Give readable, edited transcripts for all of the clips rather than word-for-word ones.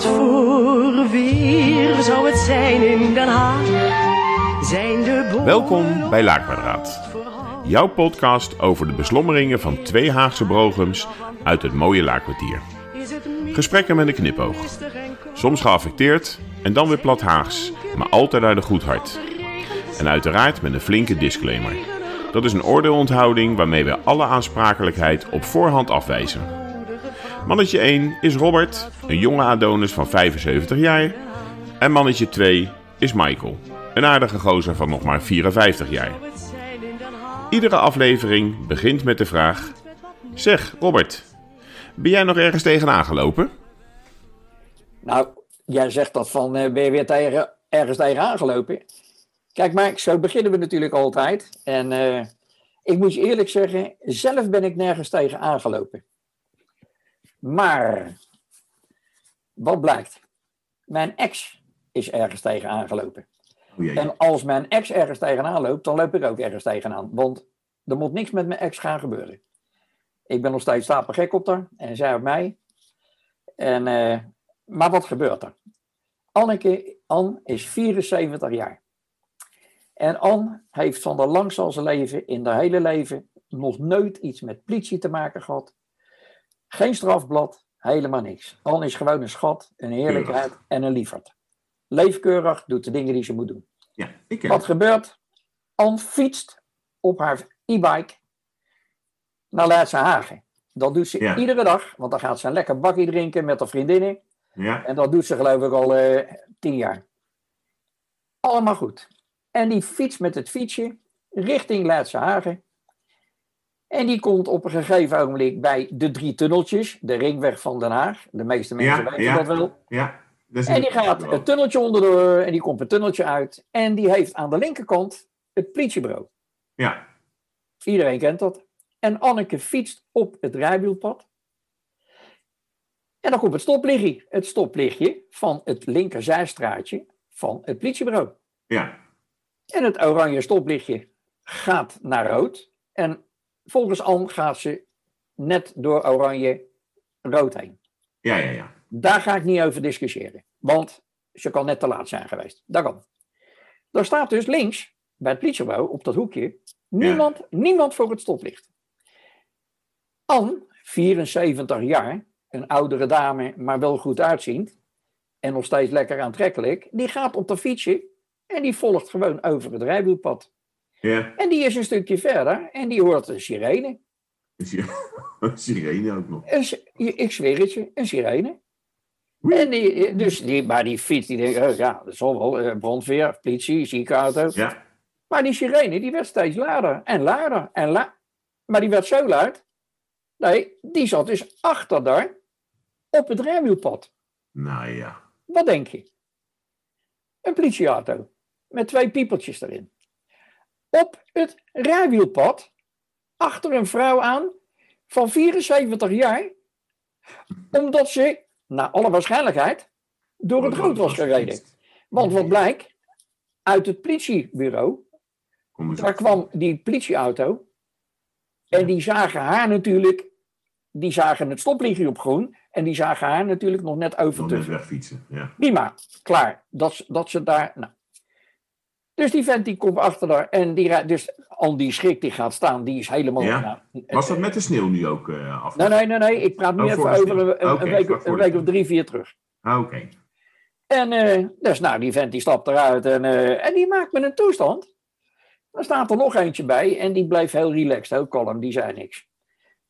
Wat voor weer zou het zijn in Den Haag? Zijn de Welkom bij Laakkwadraat, jouw podcast over de beslommeringen van twee Haagse brogums uit het mooie Laakkwartier. Gesprekken met een knipoog. Soms geaffecteerd en dan weer plat Haags, maar altijd uit een goed hart. En uiteraard met een flinke disclaimer. Dat is een oordeelonthouding waarmee we alle aansprakelijkheid op voorhand afwijzen. Mannetje 1 is Robert, een jonge Adonis van 75 jaar. En mannetje 2 is Michael, een aardige gozer van nog maar 54 jaar. Iedere aflevering begint met de vraag: zeg Robert, ben jij nog ergens tegenaan gelopen? Nou, jij zegt dat van, ben je weer ergens tegenaan gelopen? Kijk maar, zo beginnen we natuurlijk altijd. En ik moet je eerlijk zeggen, zelf ben ik nergens tegen aangelopen. Maar, wat blijkt? Mijn ex is ergens tegen aangelopen. En als mijn ex ergens tegenaan loopt, dan loop ik ook ergens tegenaan. Want er moet niks met mijn ex gaan gebeuren. Ik ben nog steeds stapelgek op haar en zij op mij. En, maar wat gebeurt er? Anne is 74 jaar. En Anne heeft van de langste als leven, in haar hele leven, nog nooit iets met politie te maken gehad. Geen strafblad, helemaal niks. Anne is gewoon een schat, een heerlijkheid keurig. En een lieverd. Leefkeurig, doet de dingen die ze moet doen. Ja, wat gebeurt? Anne fietst op haar e-bike naar Leidsenhage. Dat doet ze iedere dag, want dan gaat ze een lekker bakkie drinken met haar vriendinnen. Ja. En dat doet ze geloof ik al 10 jaar. Allemaal goed. En die fietst met het fietsje richting Leidsenhage. En die komt op een gegeven ogenblik bij de 3 tunneltjes, de ringweg van Den Haag. De meeste mensen weten dat wel. Ja, dat is en die gaat het tunneltje onderdoor en die komt het tunneltje uit. En die heeft aan de linkerkant het politiebureau. Ja. Iedereen kent dat. En Anneke fietst op het rijwielpad. En dan komt het stoplichtje. Het stoplichtje van het linkerzijstraatje van het politiebureau. Ja. En het oranje stoplichtje gaat naar rood. En volgens Anne gaat ze net door oranje rood heen. Ja. Daar ga ik niet over discussiëren. Want ze kan net te laat zijn geweest. Dat kan. Daar staat dus links, bij het politiebureau, op dat hoekje, niemand voor het stoplicht. Anne, 74 jaar, een oudere dame, maar wel goed uitziend. En nog steeds lekker aantrekkelijk. Die gaat op de fietsje. En die volgt gewoon over het rijwielpad. Ja. En die is een stukje verder en die hoort een sirene. Een sirene ook nog. Ik zweer het je, een sirene. En die fiets, die denkt, dat zal wel, brandweer, politie, ziekenauto. Ja. Maar die sirene, die werd steeds luider en luider. Maar die werd zo luid. Nee, die zat dus achter daar op het rijwielpad. Nou ja. Wat denk je? Een politieauto. Met 2 piepeltjes erin. Op het rijwielpad. Achter een vrouw aan. Van 74 jaar. Omdat ze, naar alle waarschijnlijkheid, door het rood was gereden. Want wat blijkt. Uit het politiebureau. Daar kwam die politieauto. En die zagen haar natuurlijk. Die zagen het stoplichtje op groen. En die zagen haar natuurlijk nog net over te wegfietsen. Ja. Prima, klaar. Dat ze daar... Nou. Dus die vent die komt achter haar. En dus al die schrik die gaat staan, die is helemaal... Ja. Was dat met de sneeuw nu ook af? Nee. Ik praat nu even over een week of 3-4 terug. Oké. En dus nou, die vent die stapt eruit. En die maakt me een toestand. Daar staat er nog eentje bij. En die bleef heel relaxed, heel kalm. Die zei niks.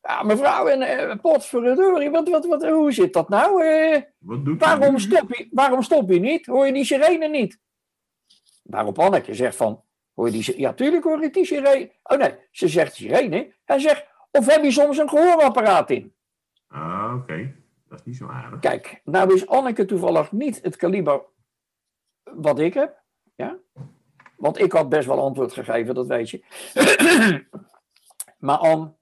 Ja, mevrouw, potverdorie, hoe zit dat nou? Waarom stop je niet? Hoor je die sirene niet? Waarop Anneke zegt van, hoor je die sirene? Ja, tuurlijk hoor ik die sirene. Oh nee, ze zegt sirene. Hij zegt, of heb je soms een gehoorapparaat in? Ah, oké. Dat is niet zo aardig. Kijk, nou is Anneke toevallig niet het kaliber wat ik heb. Ja? Want ik had best wel antwoord gegeven, dat weet je. Maar Anne...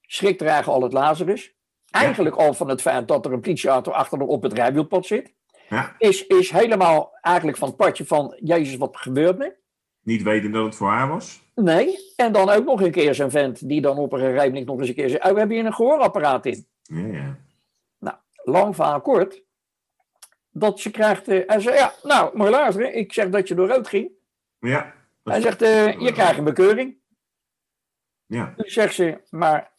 schrikt er eigenlijk al het Lazarus. Eigenlijk al van het feit dat er een politieauto achter op het rijwielpad zit. Ja. Is helemaal eigenlijk van het padje van... Jezus, wat gebeurt me? Niet weten dat het voor haar was? Nee. En dan ook nog een keer zo'n vent... die dan op een rijwielpad nog eens een keer zegt... Oh, heb je een gehoorapparaat in? Ja. Nou, lang verhaal kort. dat ze krijgt... Hij zei, ja, nou, maar luisteren. Ik zeg dat je door rood ging. Ja. Hij zegt, je krijgt een bekeuring. Ja. Toen zegt ze, maar...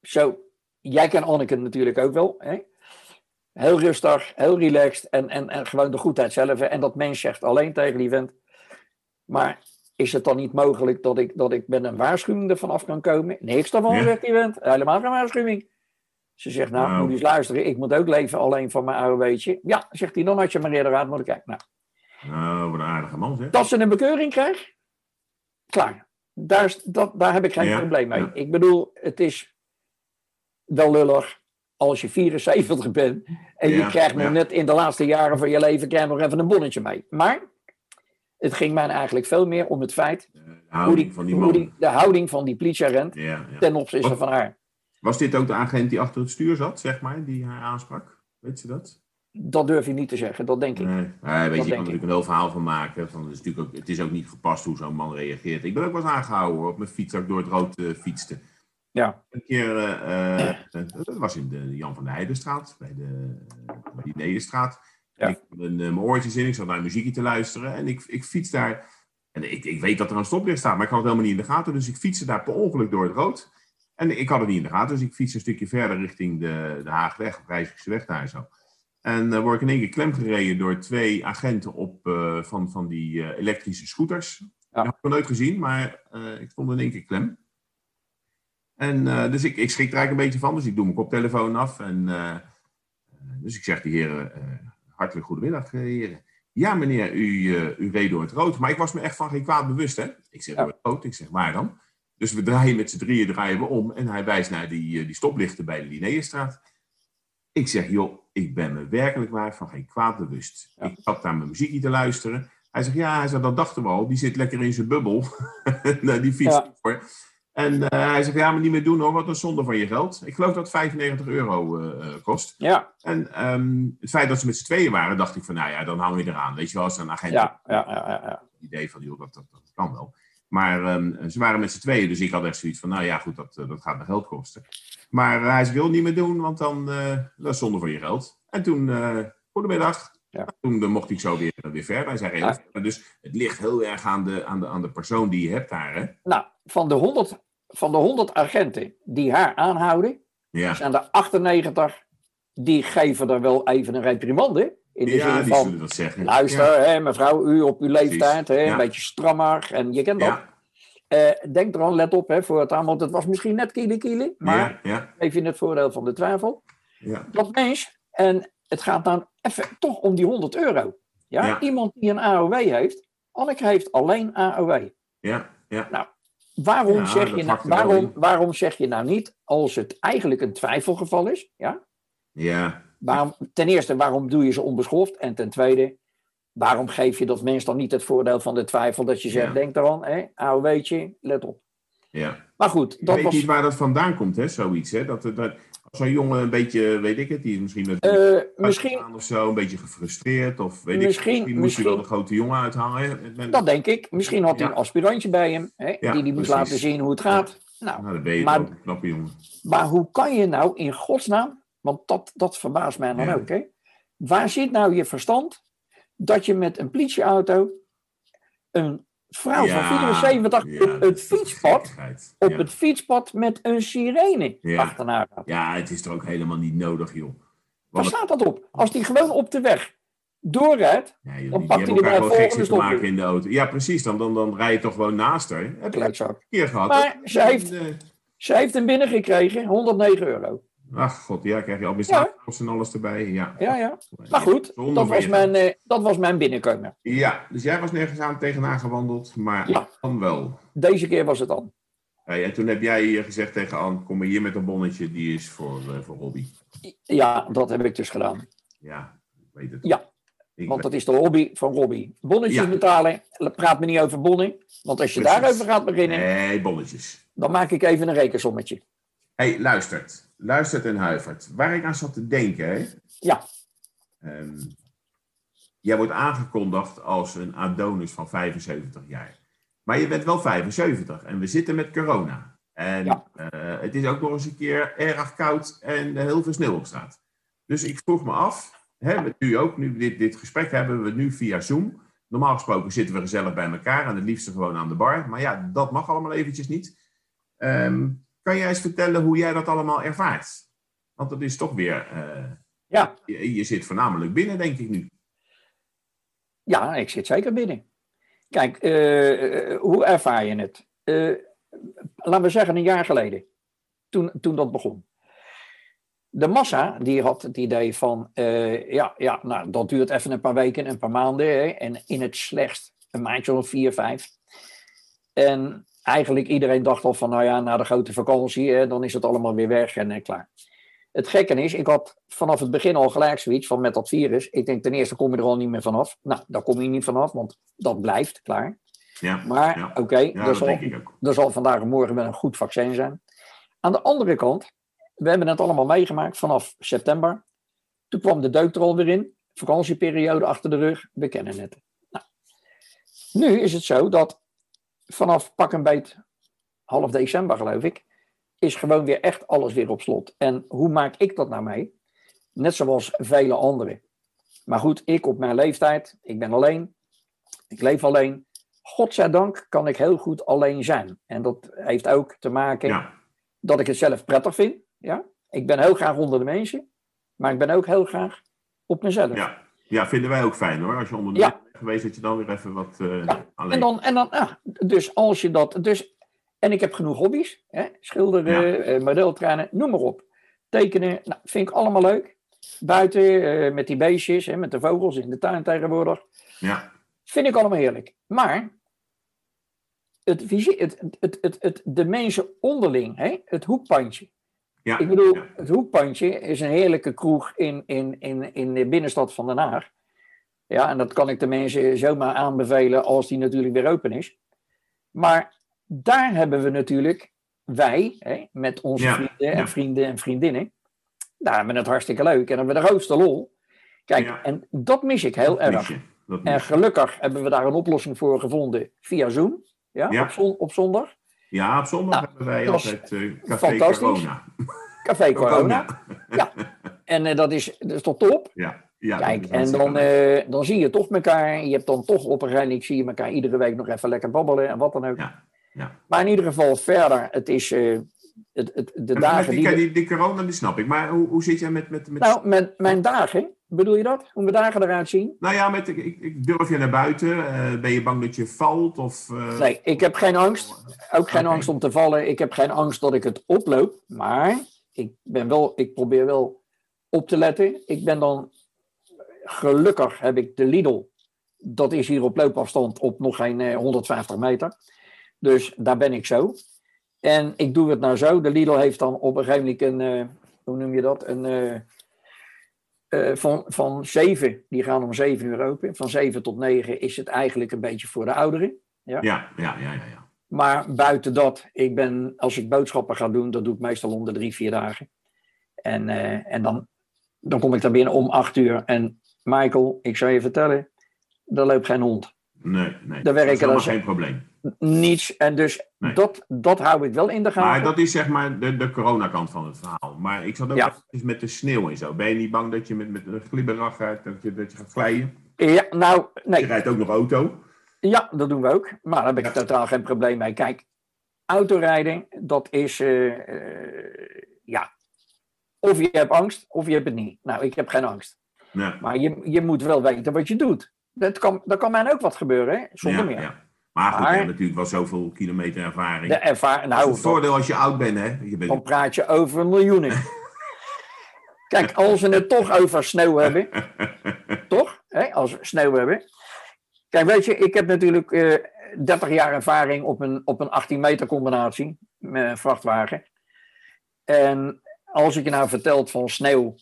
Zo, jij kent Anneke natuurlijk ook wel, hè? Heel rustig, heel relaxed en gewoon de goedheid zelf. En dat mens zegt alleen tegen die vent, maar is het dan niet mogelijk dat ik met een waarschuwing ervan af kan komen? Niks daarvan, ja, zegt die vent. Helemaal geen waarschuwing. Ze zegt, nou, moet eens luisteren, ik moet ook leven alleen van mijn AOW'tje. Ja, zegt hij, dan had je maar eerder uit moeten kijken. Nou, wat een aardige man, zeg. Dat ze een bekeuring krijgt, klaar. Daar heb ik geen probleem mee. Ja. Ik bedoel, het is wel lullig. Als je 74 bent en je krijgt nog net in de laatste jaren van je leven krijg je nog even een bonnetje mee. Maar het ging mij eigenlijk veel meer om het feit, de houding van die politieagent ten opzichte van haar. Was dit ook de agent die achter het stuur zat, zeg maar, die haar aansprak? Weet je dat? Dat durf je niet te zeggen, dat denk ik. Nee, weet je, je kan er natuurlijk een heel verhaal van maken. Het is ook niet gepast hoe zo'n man reageert. Ik ben ook wel eens aangehouden op mijn fiets, dat ik door het rood fietste. Ja. Een keer, dat was in de Jan van de Heijdenstraat, bij die Nederstraat. Ja. Ik had mijn oortjes in, ik zat naar muziekje te luisteren en ik fiets daar. En ik weet dat er een stoplicht staat, maar ik had het helemaal niet in de gaten. Dus ik fietste daar per ongeluk door het rood. En ik had het niet in de gaten, dus ik fiets een stukje verder richting de Haagweg, of Rijswijkseweg daar zo. En word ik in één keer klemgereden door 2 agenten op, van die elektrische scooters. Ja. Dat heb ik nog nooit gezien, maar ik stond in één keer klem. En dus ik schrik er eigenlijk een beetje van, dus ik doe mijn koptelefoon af. En, dus ik zeg die heren, hartelijk goedemiddag heren. Ja meneer, u reed door het rood, maar ik was me echt van geen kwaad bewust, hè. Ik zeg door het rood, ik zeg waar dan? Dus we draaien met z'n drieën om en hij wijst naar die stoplichten bij de Linnaeusstraat. Ik zeg joh, ik ben me werkelijk waar van geen kwaad bewust. Ja. Ik zat naar mijn muziekje te luisteren. Hij zegt dat dachten we al, die zit lekker in zijn bubbel. Die fiets voor. En hij zegt, ja, maar niet meer doen hoor, wat een zonde van je geld. Ik geloof dat €95 kost. Ja. En het feit dat ze met z'n tweeën waren, dacht ik van, nou ja, dan hou je eraan. Weet je wel, als een agent... Ja. Het idee van, joh, dat kan wel. Maar ze waren met z'n tweeën, dus ik had echt zoiets van, nou ja, goed, dat gaat me geld kosten. Maar hij zegt, joh, niet meer doen, want dan, dat is zonde van je geld. En toen, goedemiddag. Ja. Toen mocht ik zo weer verder. Hij zei, dus het ligt heel erg aan de persoon die je hebt daar, hè? Nou, van de 100 agenten die haar aanhouden, zijn er 98 die geven er wel even een reprimande. In de zin die zullen dat zeggen. Luister, hè, mevrouw, u op uw leeftijd, hè, een beetje strammer en je kent dat. Denk er aan, let op hè, voor het aan, want het was misschien net kiele, maar geef je het voordeel van de twijfel. Ja. Dat mens, en het gaat dan even toch om die €100. Ja? Ja. Iemand die een AOW heeft, Anneke heeft alleen AOW. Ja. Nou, waarom zeg je nou niet, als het eigenlijk een twijfelgeval is? Ja. Ja. Ten eerste, waarom doe je ze onbeschoft? En ten tweede, waarom geef je dat mens dan niet het voordeel van de twijfel dat je zegt, denk eraan, hè, AOW'tje, let op. Ja. Maar goed, dat weet niet waar dat vandaan komt, hè, zoiets, hè? Dat zo'n jongen een beetje, weet ik het, die is misschien met aan of zo, een beetje gefrustreerd of moest hij wel de grote jongen uithangen. Dat denk ik. Misschien had hij een aspirantje bij hem, hè, die moest laten zien hoe het gaat. Ja. Nou, dan ben je ook een knappe jongen. Maar hoe kan je nou in godsnaam, want dat verbaast mij dan ook, hè? Waar zit nou je verstand dat je met een politieauto een vrouw van 74 op het fietspad met een sirene achterna gaat. Ja, het is er ook helemaal niet nodig, joh. Waar staat dat op? Als die gewoon op de weg doorrijdt, dan pakt hij erbij volgende stop in de auto. Ja, precies. Dan rijd je toch gewoon naast haar. Heb je een keer gehad. Maar ze heeft hem binnengekregen, €109. Ach god, ja, krijg je al en alles erbij. Ja. Maar goed, dat was mijn binnenkomen. Ja, dus jij was nergens aan tegenaan gewandeld, maar dan wel. Deze keer was het dan. Hey, en toen heb jij gezegd tegen Ann, kom maar hier met een bonnetje, die is voor hobby. Ja, dat heb ik dus gedaan. Ja, ik weet het. Ja, want dat is de hobby van Robbie. Bonnetjes betalen, praat me niet over bonnen, want als je daarover gaat beginnen... Nee, bonnetjes. Dan maak ik even een rekensommetje. Hé, luistert en huivert. Waar ik aan zat te denken, hè? Ja. Jij wordt aangekondigd als een Adonis van 75 jaar. Maar je bent wel 75 en we zitten met corona. En het is ook nog eens een keer erg koud en heel veel sneeuw op straat. Dus ik vroeg me af, Hè, nu ook, nu dit gesprek hebben we nu via Zoom. Normaal gesproken zitten we gezellig bij elkaar en het liefste gewoon aan de bar. Maar ja, dat mag allemaal eventjes niet. Kan jij eens vertellen hoe jij dat allemaal ervaart? Want dat is toch weer... Ja. Je zit voornamelijk binnen, denk ik nu. Ja, ik zit zeker binnen. Kijk, hoe ervaar je het? Laten we zeggen 1 jaar geleden, toen dat begon. De massa, die had het idee van, nou, dat duurt even een paar weken, een paar maanden. Hè, en in het slechtst een maandje of 4, 5. En eigenlijk iedereen dacht al van, nou ja, na de grote vakantie, hè, dan is het allemaal weer weg en klaar. Het gekke is, ik had vanaf het begin al gelijk zoiets van met dat virus. Ik denk, ten eerste kom je er al niet meer vanaf. Nou, daar kom je niet vanaf, want dat blijft, klaar. Ja, maar ja, oké, ja, er zal vandaag en morgen wel een goed vaccin zijn. Aan de andere kant, we hebben het allemaal meegemaakt vanaf september. Toen kwam de deuk er alweer in. Vakantieperiode achter de rug, we kennen het. Nou, nu is het zo dat vanaf pak een beet half december, geloof ik, is gewoon weer echt alles weer op slot. En hoe maak ik dat nou mee? Net zoals vele anderen. Maar goed, ik op mijn leeftijd, ik ben alleen, ik leef alleen. Godzijdank kan ik heel goed alleen zijn. En dat heeft ook te maken dat ik het zelf prettig vind. Ja? Ik ben heel graag onder de mensen, maar ik ben ook heel graag op mezelf. Ja, ja, vinden wij ook fijn hoor. Als je onder de mensen bent geweest, dat je dan weer even wat alleen... En ik heb genoeg hobby's, hè? Schilderen, modeltreinen, noem maar op. Tekenen, nou, vind ik allemaal leuk. Buiten, met die beestjes, hè, met de vogels in de tuin tegenwoordig. Ja. Vind ik allemaal heerlijk. Maar de mensen onderling, hè? Het Hoepandje. Ja. Ik bedoel, het Hoepandje is een heerlijke kroeg in de binnenstad van Den Haag. Ja, en dat kan ik de mensen zomaar aanbevelen als die natuurlijk weer open is. Maar... daar hebben we natuurlijk, wij, hè, met onze vrienden en vrienden en vriendinnen, daar hebben we het hartstikke leuk en hebben we de grootste lol. Kijk, en dat mis ik heel erg. En gelukkig hebben we daar een oplossing voor gevonden via Zoom, op zondag. Ja, op zondag hebben wij altijd Café Corona. Café Corona, ja. En dat is toch top? Ja. Ja, kijk, en dan zie je toch elkaar, je hebt dan toch op een gegeven moment, zie je elkaar iedere week nog even lekker babbelen en wat dan ook. Ja. Ja. Maar in ieder geval verder, het is de dagen die corona, die snap ik. Maar hoe zit jij met... Nou, mijn dagen, bedoel je dat? Hoe mijn dagen eruit zien? Nou ja, ik durf je naar buiten? Ben je bang dat je valt? Nee, ik heb geen angst. Ook geen angst om te vallen. Ik heb geen angst dat ik het oploop. Maar ik probeer wel op te letten. Ik ben dan... Gelukkig heb ik de Lidl. Dat is hier op loopafstand op nog geen 150 meter. Dus daar ben ik zo. En ik doe het nou zo. De Lidl heeft dan op een gegeven moment hoe noem je dat? Van 7, die gaan om 7 uur open. Van 7 tot 9 is het eigenlijk een beetje voor de ouderen. Ja. Maar buiten dat, als ik boodschappen ga doen, dat doe ik meestal om de 3-4 dagen. En dan kom ik daar binnen om 8 uur. En Michael, ik zou je vertellen, daar loopt geen hond. Nee, dat is helemaal geen probleem. Niets, en dus dat hou ik wel in de gaten. Maar dat is zeg maar de coronakant van het verhaal. Maar ik zat ook even met de sneeuw en zo. Ben je niet bang dat je met een glibberag gaat, dat je gaat glijden? Ja, nou, nee. Je rijdt ook nog auto. Ja, dat doen we ook. Maar daar heb ik totaal geen probleem mee. Kijk, autorijden, dat is, of je hebt angst, of je hebt het niet. Nou, ik heb geen angst. Ja. Maar je moet wel weten wat je doet. Dat kan mij ook wat gebeuren, hè? Zonder meer. Ja. Maar goed, je hebt natuurlijk wel zoveel kilometer ervaring. Nou, dat is het voordeel als je oud bent, hè? Dan praat je over miljoenen. Kijk, als we het toch over sneeuw hebben. Toch? Hè? Als we sneeuw hebben. Kijk, weet je, ik heb natuurlijk 30 jaar ervaring op een 18 meter combinatie. Met een vrachtwagen. En... als ik je nou vertelt van sneeuw,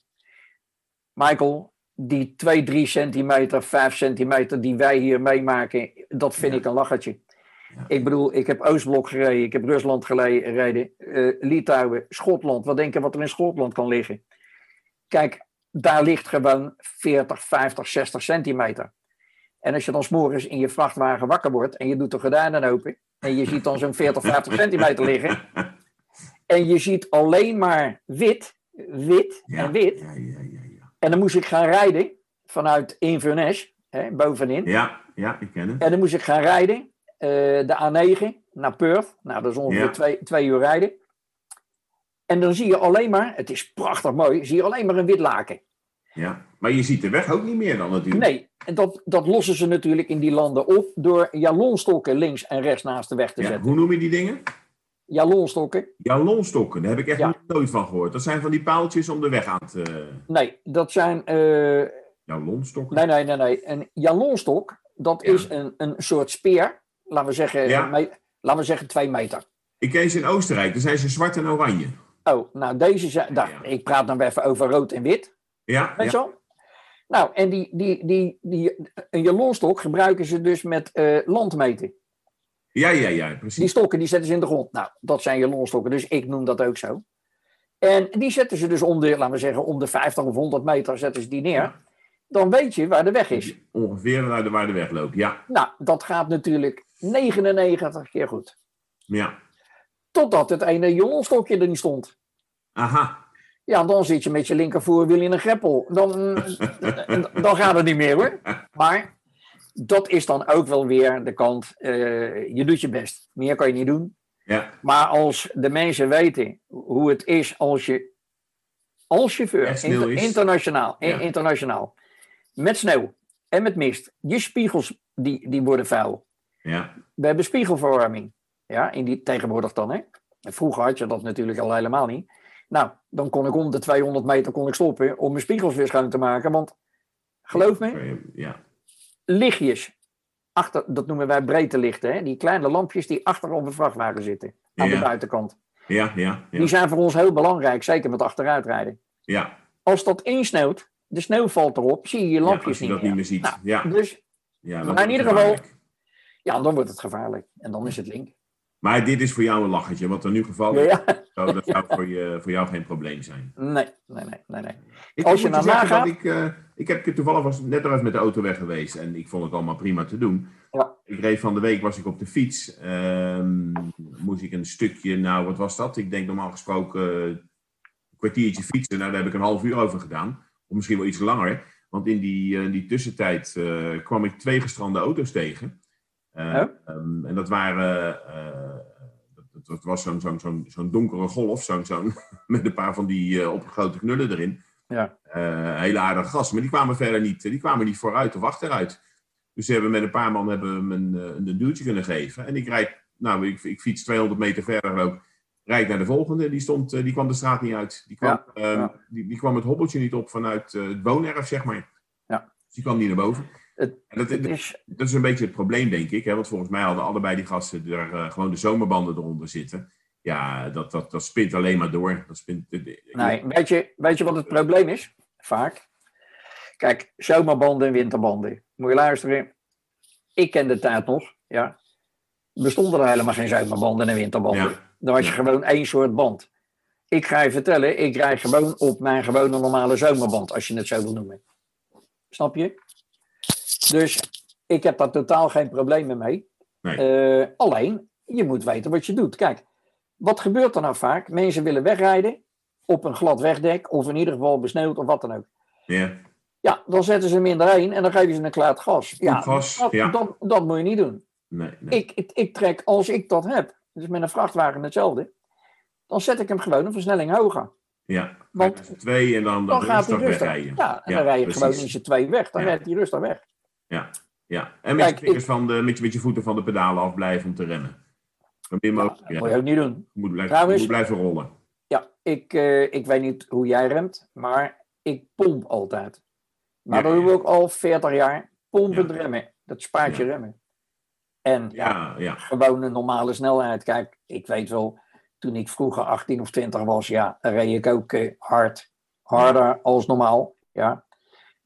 Michael, die 2, 3 centimeter, 5 centimeter die wij hier meemaken, dat vind ik een lachertje. Ja. Ik bedoel, ik heb Oostblok gereden, ik heb Rusland gereden, Litouwen, Schotland. Wat denk je wat er in Schotland kan liggen? Kijk, daar ligt gewoon 40, 50, 60 centimeter. En als je dan 's morgens in je vrachtwagen wakker wordt en je doet de gordijnen open en je ziet dan zo'n 40, 50 centimeter liggen... En je ziet alleen maar wit en wit. Ja, ja, ja, ja. En dan moest ik gaan rijden vanuit Inverness, hè, bovenin. Ja, ja, ik ken het. En dan moest ik gaan rijden, de A9 naar Perth. Nou, dat is ongeveer twee uur rijden. En dan zie je alleen maar, het is prachtig mooi, zie je alleen maar een wit laken. Ja, maar je ziet de weg ook niet meer dan natuurlijk. Nee, en dat lossen ze natuurlijk in die landen op door jalonstokken links en rechts naast de weg te zetten. Hoe noem je die dingen? Jalonstokken. Jalonstokken, daar heb ik echt nooit van gehoord. Dat zijn van die paaltjes om de weg aan te... Nee, dat zijn... Jalonstokken? Nee. Een jalonstok, dat is een soort speer, laten we zeggen, laten we zeggen 2 meter. Ik ken ze in Oostenrijk, dan zijn ze zwart en oranje. Oh, nou deze zijn... Ik praat dan even over rood en wit. Ja, weet je wel? Nou, en een jalonstok gebruiken ze dus met landmeten. Ja, precies. Die stokken, die zetten ze in de grond. Nou, dat zijn jalonstokken, dus ik noem dat ook zo. En die zetten ze dus om de, laten we zeggen, om de 50 of 100 meter zetten ze die neer. Ja. Dan weet je waar de weg is. Ongeveer waar de weg loopt, ja. Nou, dat gaat natuurlijk 99 keer goed. Ja. Totdat het ene jalonstokje er niet stond. Aha. Ja, dan zit je met je linkervoerwiel in een greppel. Dan gaat het niet meer hoor. Maar dat is dan ook wel weer de kant. Je doet je best. Meer kan je niet doen. Ja. Maar als de mensen weten hoe het is als chauffeur, internationaal, met sneeuw en met mist. Je spiegels die worden vuil. Ja. We hebben spiegelverwarming. Ja, tegenwoordig dan. Hè? Vroeger had je dat natuurlijk al helemaal niet. Nou, dan kon ik om de 200 meter stoppen om mijn spiegels weer schoon te maken. Want, geloof me, lichtjes, achter, dat noemen wij breedtelichten, hè? Die kleine lampjes die achter op een vrachtwagen zitten, aan de buitenkant. Ja. Die zijn voor ons heel belangrijk, zeker met achteruitrijden. Ja. Als dat insneeuwt, de sneeuw valt erop, zie je lampjes niet meer. Als je dat niet meer ziet. Nou, dus, maar in ieder geval, dan wordt het gevaarlijk. En dan is het link. Maar dit is voor jou een lachertje, wat er nu gevallen is. Ja. Dat zou voor jou geen probleem zijn. Nee. Als je naar gaat... Ik heb toevallig net even met de auto weg geweest. En ik vond het allemaal prima te doen. Ja. Ik reed van de week, was ik op de fiets. Moest ik een stukje... Nou, wat was dat? Ik denk normaal gesproken een kwartiertje fietsen. Nou, daar heb ik een half uur over gedaan. Of misschien wel iets langer. Want in die tussentijd kwam ik 2 gestrande auto's tegen. En dat waren... dat was zo'n donkere golf, met een paar van die opgegoten knullen erin. Ja. Hele aardige gasten, maar die kwamen verder niet, vooruit of achteruit. Dus ze hebben met een paar man een duwtje kunnen geven. En ik rijd, ik fiets 200 meter verder ook, rijd naar de volgende. Die kwam de straat niet uit. Die kwam het hobbeltje niet op vanuit het woonerf, zeg maar. Ja. Dus die kwam niet naar boven. Dat is een beetje het probleem, denk ik. Hè? Want volgens mij hadden allebei die gasten er gewoon de zomerbanden eronder zitten. Ja, dat spint alleen maar door. Dat spint... Nee, weet je wat het probleem is? Vaak. Kijk, zomerbanden en winterbanden. Moet je luisteren. Ik ken de tijd nog. Ja. Bestonden er helemaal geen zomerbanden en winterbanden. Ja. Dan was je gewoon één soort band. Ik ga je vertellen, ik rijd gewoon op mijn gewone normale zomerband. Als je het zo wil noemen. Snap je? Dus ik heb daar totaal geen problemen mee. Nee. Alleen, je moet weten wat je doet. Kijk, wat gebeurt er nou vaak? Mensen willen wegrijden op een glad wegdek of in ieder geval besneeuwd of wat dan ook. Yeah. Ja, dan zetten ze hem in de heen en dan geven ze een klaard gas. Ja, dat moet je niet doen. Nee. Ik trek, als ik dat heb, dus met een vrachtwagen hetzelfde, dan zet ik hem gewoon een versnelling hoger. Ja, want 2 en dan gaat hij rustig wegrijden. Ja, en dan rij je gewoon in z'n 2 weg. Dan rijdt hij rustig weg. Ja. En met je voeten van de pedalen afblijven om te remmen. Dat moet je ook niet doen. Je moet blijven rollen. Ja, ik weet niet hoe jij remt, maar ik pomp altijd. Maar dat doen we ook al 40 jaar. Pompend remmen. Dat spaart je remmen. En gewoon een normale snelheid. Kijk, ik weet wel, toen ik vroeger 18 of 20 was, reed ik ook harder als normaal. Ja.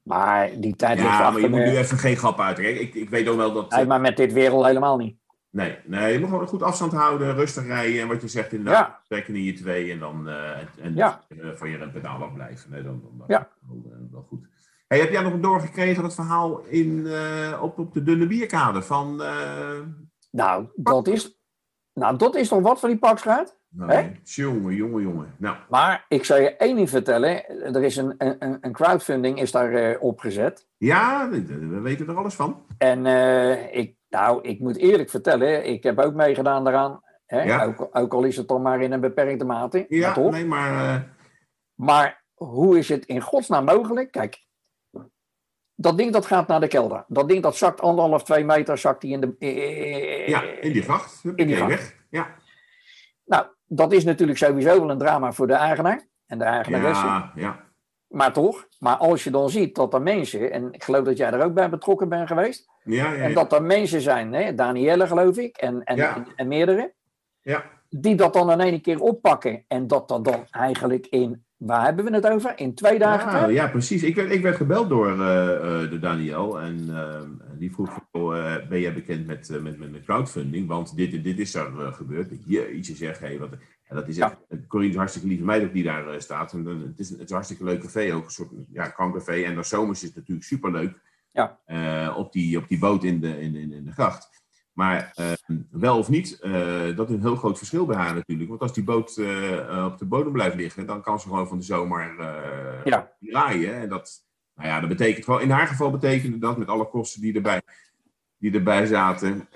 Maar die tijd ligt achter. Ja, maar je moet nu even geen grap uitrekken. Ik weet ook wel dat... Nee, maar met dit wereld helemaal niet. Nee, je moet gewoon goed afstand houden, rustig rijden. En wat je zegt inderdaad, trekken in je 2 en dan van je rempedaal afblijven. Nee, dan wel goed. Hey, heb jij nog doorgekregen dat verhaal op de dunne bierkade van... Nou, dat is toch wat van die Parkstraat? Nee, jongen. Nou. Maar ik zal je één ding vertellen. Er is een crowdfunding is daar opgezet. Ja, we weten er alles van. En ik moet eerlijk vertellen, ik heb ook meegedaan daaraan. Hè? Ja. Ook al is het dan maar in een beperkte mate. Ja, maar toch? Nee, maar... Maar hoe is het in godsnaam mogelijk? Kijk, dat ding dat gaat naar de kelder. Dat ding dat zakt 1,5-2 meter, zakt die in de... in die gracht. In die gracht. Ja. Nou, dat is natuurlijk sowieso wel een drama voor de eigenaar en de eigenaresse. Ja. Maar toch, als je dan ziet dat er mensen, en ik geloof dat jij er ook bij betrokken bent geweest, en dat er mensen zijn, hè, Daniele geloof ik, en meerdere, die dat dan in één keer oppakken. En dat dat dan eigenlijk in, waar hebben we het over? In 2 dagen? Ja, precies. Ik werd gebeld door de Daniel en die vroeg, ben jij bekend met crowdfunding? Want dit is er gebeurd. Jeetje zeg, hey, wat... En dat is echt, Corine is een hartstikke lieve meid ook die daar staat. En het is een hartstikke leuk café ook, een soort krancafé. En dan zomers is het natuurlijk superleuk op die boot in de gracht. Maar wel of niet, dat is een heel groot verschil bij haar natuurlijk. Want als die boot op de bodem blijft liggen, dan kan ze gewoon van de zomer draaien. En dat betekent gewoon, in haar geval betekende dat met alle kosten die erbij zaten,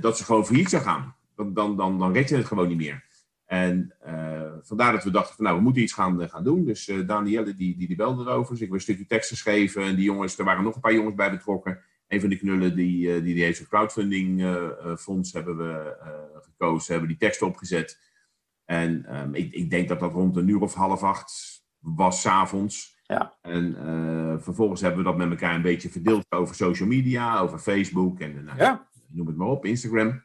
dat ze gewoon failliet zou gaan. Dan red je het gewoon niet meer. En vandaar dat we dachten van we moeten iets gaan doen. Dus Danielle die belde erover. Dus ik heb een stukje tekst geschreven. En die jongens, er waren nog een paar jongens bij betrokken. Een van die knullen die heeft een crowdfunding fonds hebben we gekozen. Hebben die tekst opgezet. En ik denk dat rond 7:30 was 's avonds. Ja. En vervolgens hebben we dat met elkaar een beetje verdeeld over social media. Over Facebook en noem het maar op, Instagram.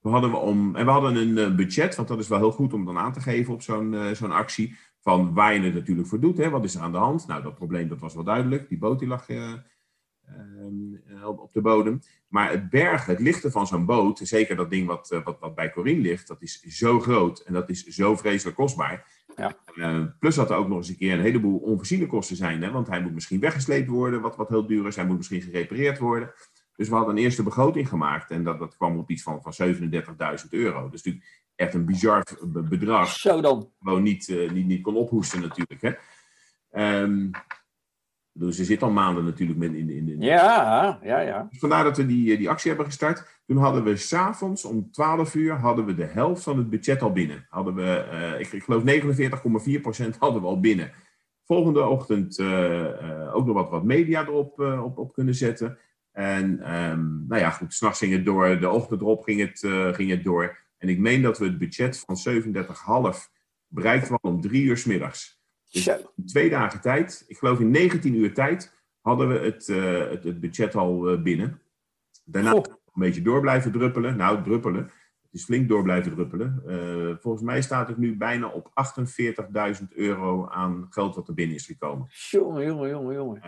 We hadden een budget, want dat is wel heel goed om dan aan te geven op zo'n actie. Van waar je het natuurlijk voor doet. Hè? Wat is er aan de hand? Nou, dat probleem dat was wel duidelijk. Die boot die lag op de bodem. Maar het lichten van zo'n boot, zeker dat ding wat bij Corine ligt, dat is zo groot en dat is zo vreselijk kostbaar. Ja. Plus dat er ook nog eens een keer een heleboel onvoorziene kosten zijn. Hè? Want hij moet misschien weggesleept worden, wat heel duur is. Hij moet misschien gerepareerd worden. Dus we hadden een eerste begroting gemaakt en dat kwam op iets van €37.000. Dus natuurlijk echt een bizar bedrag. Zo dan. Gewoon niet kon ophoesten natuurlijk. Hè? Dus ze zit al maanden natuurlijk in. Ja. Dus vandaar dat we die actie hebben gestart. Toen hadden we 's avonds om 12 uur hadden we de helft van het budget al binnen. Hadden we, ik geloof 49,4% hadden we al binnen. Volgende ochtend ook nog wat media erop op kunnen zetten. En goed, 's nachts ging het door, de ochtend erop ging het door. En ik meen dat we het budget van 37,5 bereikt hadden om 3 uur 's middags. Dus in 2 dagen tijd, ik geloof in 19 uur tijd, hadden we het budget al binnen. Daarna een beetje door blijven druppelen. Nou, druppelen. Het is flink door blijven druppelen. Volgens mij staat het nu bijna op €48.000 aan geld wat er binnen is gekomen. Jongen.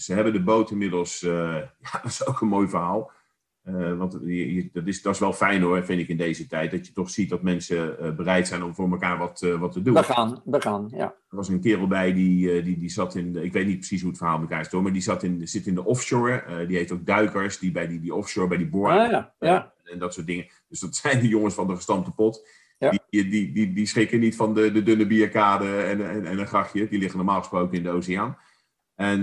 Ze hebben de boot inmiddels... dat is ook een mooi verhaal. Want dat is wel fijn hoor, vind ik in deze tijd. Dat je toch ziet dat mensen bereid zijn om voor elkaar wat te doen. We gaan. Er was een kerel bij die zat in... Ik weet niet precies hoe het verhaal elkaar is, hoor, maar die zit in de offshore. Die heet ook duikers, die bij die offshore, bij die boren... En dat soort dingen. Dus dat zijn de jongens van de gestampte pot. Ja. Die schrikken niet van de dunne bierkade en een grachtje. Die liggen normaal gesproken in de oceaan. En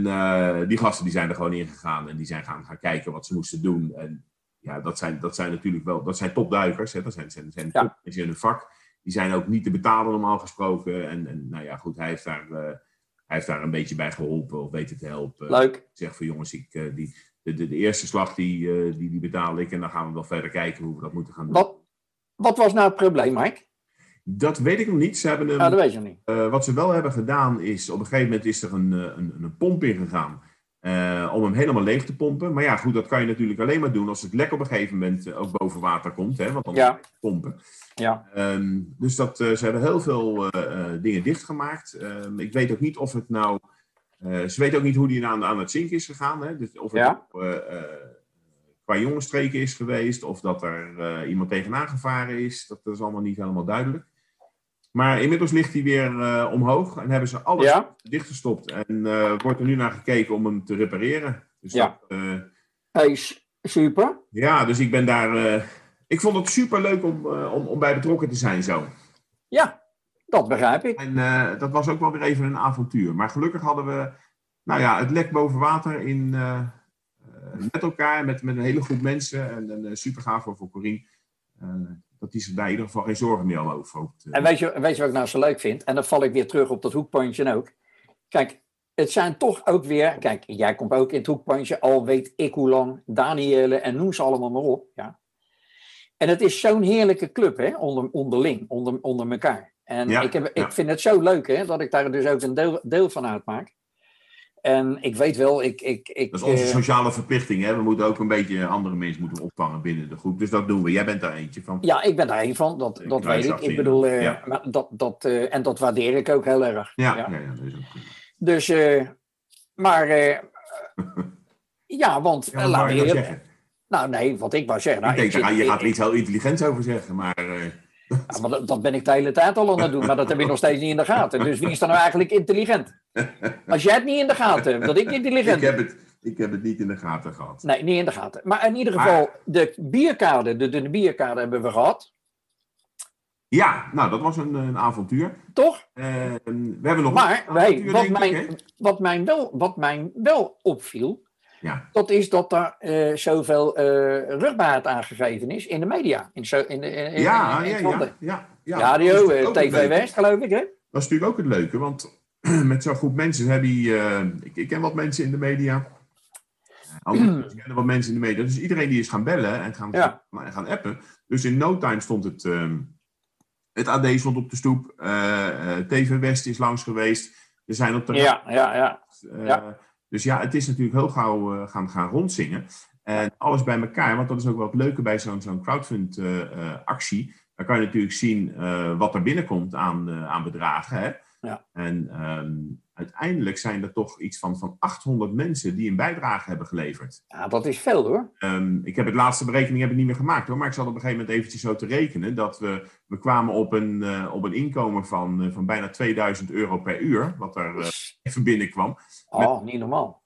die gasten die zijn er gewoon in gegaan. En die zijn gaan kijken wat ze moesten doen. En ja, dat zijn natuurlijk wel... Dat zijn topduikers. Hè? Dat zijn topduikers in hun vak. Die zijn ook niet te betalen normaal gesproken. En nou ja, goed. Hij heeft daar een beetje bij geholpen. Of weten te helpen. Leuk. Ik zeg van jongens, De eerste slag die betaal ik. En dan gaan we wel verder kijken hoe we dat moeten gaan doen. Wat was nou het probleem, Mike? Dat weet ik nog niet. Ze hebben dat weet je niet. Wat ze wel hebben gedaan is... Op een gegeven moment is er een pomp ingegaan. Om hem helemaal leeg te pompen. Maar ja, goed, dat kan je natuurlijk alleen maar doen... als het lek op een gegeven moment ook boven water komt. Hè, want dan moet je pompen. Ja. Dus ze hebben heel veel dingen dichtgemaakt. Ik weet ook niet of het nou... ze weten ook niet hoe die aan het zinken is gegaan. Hè? Dus of het qua jongensstreken is geweest. Of dat er iemand tegenaan gevaren is. Dat is allemaal niet helemaal duidelijk. Maar inmiddels ligt hij weer omhoog. En hebben ze alles dichtgestopt. En wordt er nu naar gekeken om hem te repareren. Dus super. Ja, dus ik ben daar... Ik vond het superleuk om bij betrokken te zijn zo. Ja, dat begrijp ik. En dat was ook wel weer even een avontuur. Maar gelukkig hadden we het lek boven water in, met elkaar, met een hele groep mensen. En super gaaf voor Corine. Dat die zich daar in ieder geval geen zorgen meer over hoeft. En weet je wat ik nou zo leuk vind? En dan val ik weer terug op dat hoekpandje ook. Kijk, het zijn toch ook weer... Kijk, jij komt ook in het hoekpandje, al weet ik hoe lang. Daniele en noem ze allemaal maar op. Ja. En het is zo'n heerlijke club, hè? Onderling, onder elkaar. En ja, ik vind het zo leuk, hè? Dat ik daar dus ook een deel van uitmaak. En ik weet wel... dat is onze sociale verplichting, hè? We moeten ook een beetje andere mensen moeten opvangen binnen de groep. Dus dat doen we. Jij bent daar eentje van. Ja, ik ben daar een van. Dat weet ik. Ik bedoel, en dat waardeer ik ook heel erg. Ja, dat is ook goed. Dus, ja, want... Ja, laat je zeggen? Nou, nee, wat ik wou zeggen... je gaat er iets heel intelligents over zeggen, maar... Ja, maar dat ben ik de hele tijd al aan het doen, maar dat heb ik nog steeds niet in de gaten. Dus wie is dan nou eigenlijk intelligent? Als jij het niet in de gaten hebt, dat ik intelligent ben. Ik heb het niet in de gaten gehad. Nee, niet in de gaten. Maar in ieder geval, de bierkade, de bierkade hebben we gehad. Ja, nou, dat was een avontuur. Toch? We hebben nog wat mij wel opviel, ja, dat is dat daar zoveel rugbaarheid aangegeven is in de media. In de radio, TV West, geloof ik, hè? Dat is natuurlijk ook het leuke, want met zo'n groep mensen heb je... ik ken wat mensen in de media. Anderen kennen wat mensen in de media. Dus iedereen die is gaan bellen en gaan appen. Dus in no time stond het... het AD stond op de stoep. TV West is langs geweest. Er zijn op de... Dus ja, het is natuurlijk heel gauw gaan rondzingen. En alles bij elkaar, want dat is ook wel het leuke bij zo'n crowdfund-actie. Daar kan je natuurlijk zien wat er binnenkomt aan bedragen. Hè? Ja. En uiteindelijk zijn er toch iets van 800 mensen die een bijdrage hebben geleverd. Ja, dat is veel hoor. Ik heb het laatste berekening niet meer gemaakt hoor. Maar ik zat op een gegeven moment eventjes zo te rekenen. Dat we kwamen op een inkomen van bijna 2000 euro per uur. Wat er even binnenkwam. Oh, niet normaal.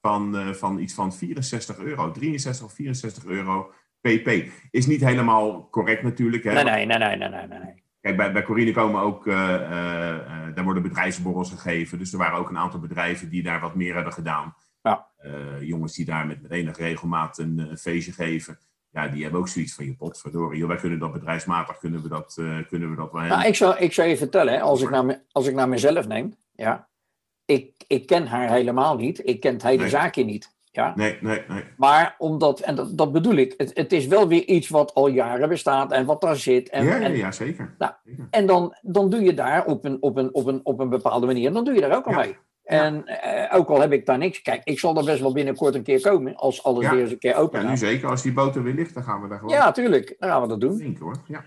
Van iets van 64 euro. 63 of 64 euro pp. Is niet helemaal correct natuurlijk. Hè? Nee. Kijk, bij Corine komen ook, daar worden bedrijfsborrels gegeven. Dus er waren ook een aantal bedrijven die daar wat meer hebben gedaan. Ja. Jongens die daar met enige regelmaat een feestje geven. Ja, die hebben ook zoiets van je potverdorie. Wij kunnen dat bedrijfsmatig, kunnen we dat wel hebben. Nou, ik zou je vertellen, hè, als ik naar mezelf neem. Ja, ik ken haar helemaal niet. Ik ken het hele zaakje niet. Ja? Nee. Maar omdat, en dat bedoel ik, het is wel weer iets wat al jaren bestaat en wat daar zit. Zeker. Nou, zeker. En dan doe je daar op een bepaalde manier, dan doe je daar ook al mee. En ook al heb ik daar niks, kijk, ik zal er best wel binnenkort een keer komen, als alles weer eens een keer open gaat. Ja, nu zeker, als die boter weer ligt, dan gaan we daar gewoon. Ja, tuurlijk, dan gaan we dat doen. Denk hoor, ja.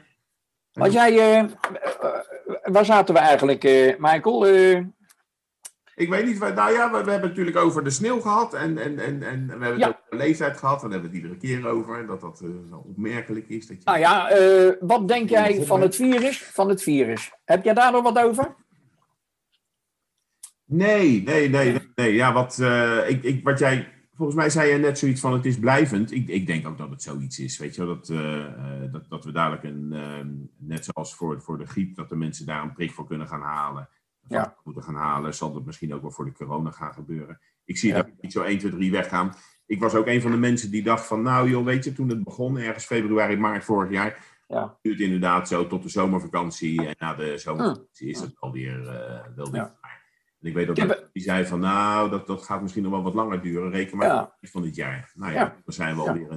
Want jij, waar zaten we eigenlijk, Michael? Ik weet niet, we hebben het natuurlijk over de sneeuw gehad en we hebben het over de leeftijd gehad. Daar hebben we het iedere keer over, dat opmerkelijk is. Dat je... Nou ja, wat denk jij van het virus? Heb jij daar nog wat over? Nee. Ja, wat jij... Volgens mij zei je net zoiets van het is blijvend. Ik denk ook dat het zoiets is, weet je wel. Dat we dadelijk, net zoals voor de griep, dat de mensen daar een prik voor kunnen gaan halen. Moeten gaan halen, zal dat misschien ook wel voor de corona gaan gebeuren. Ik zie dat niet zo 1, 2, 3 weggaan. Ik was ook een van de mensen die dacht van, nou joh, weet je, toen het begon, ergens februari, maart vorig jaar, duurt inderdaad zo tot de zomervakantie. En na de zomervakantie is dat alweer wel weer klaar. En ik weet ook dat die zei van, nou, dat gaat misschien nog wel wat langer duren, reken maar van dit jaar. Nou ja, dan zijn we alweer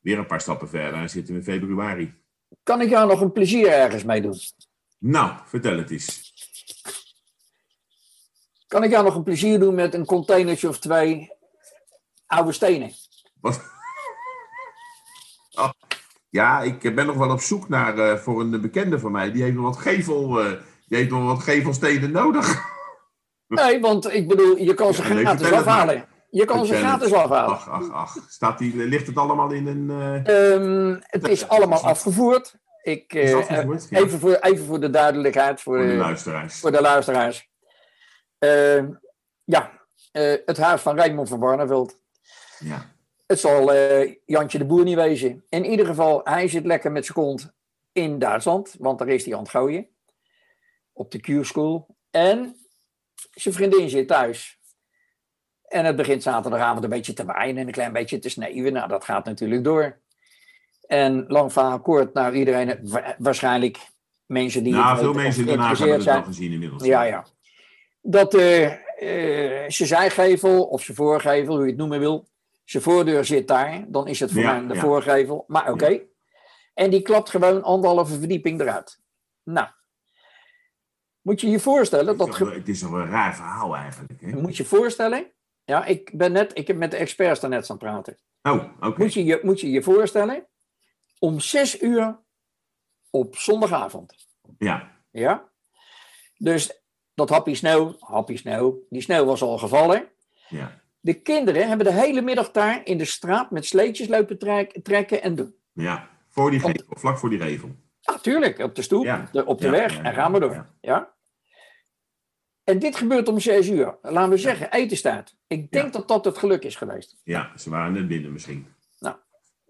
weer een paar stappen verder en zitten we in februari. Kan ik jou nog een plezier ergens mee doen? Nou, vertel het eens. Kan ik jou nog een plezier doen met een containertje of 2 oude stenen? Wat? Oh, ja, ik ben nog wel op zoek naar voor een bekende van mij. Die heeft nog wat gevelstenen nodig. Nee, want ik bedoel, je kan ze gratis afhalen. Maar. Je kan ze gratis afhalen. Ach. Ligt het allemaal in een... het is allemaal afgevoerd. Even voor de duidelijkheid. Voor de luisteraars. Het huis van Raymond van Barneveld. Ja. Het zal Jantje de Boer niet wezen. In ieder geval, hij zit lekker met zijn kont in Duitsland. Want daar is hij aan het gooien. Op de Q-school. En zijn vriendin zit thuis. En het begint zaterdagavond een beetje te waaien en een klein beetje te sneeuwen. Nou, dat gaat natuurlijk door. En lang verhaal kort, nou iedereen, waarschijnlijk mensen die... Nou, veel mensen daarna hebben het al gezien inmiddels. Ja, ja. Dat zijn zijgevel of zijn voorgevel, hoe je het noemen wil, zijn voordeur zit daar, dan is het voor mij de voorgevel. Maar oké. Ja. En die klapt gewoon 1,5 verdieping eruit. Nou. Moet je je voorstellen... Het is een raar verhaal eigenlijk. Hè? Moet je voorstellen... Ja, ik heb met de experts daarnet aan het praten. Oh, oké. Okay. Moet je je voorstellen... om 6 uur... op zondagavond. Ja. Ja? Dus dat hapje sneeuw... die sneeuw was al gevallen. Ja. De kinderen hebben de hele middag daar... in de straat met sleetjes lopen trekken en doen. Ja, voor die gevel, vlak voor die gevel. Ja, tuurlijk, op de stoep, ja. Op de weg en gaan we door. Ja. Ja? En dit gebeurt om 6 uur. Laten we zeggen, eten staat. Ik denk dat dat het geluk is geweest. Ja, ze waren net binnen misschien. Nou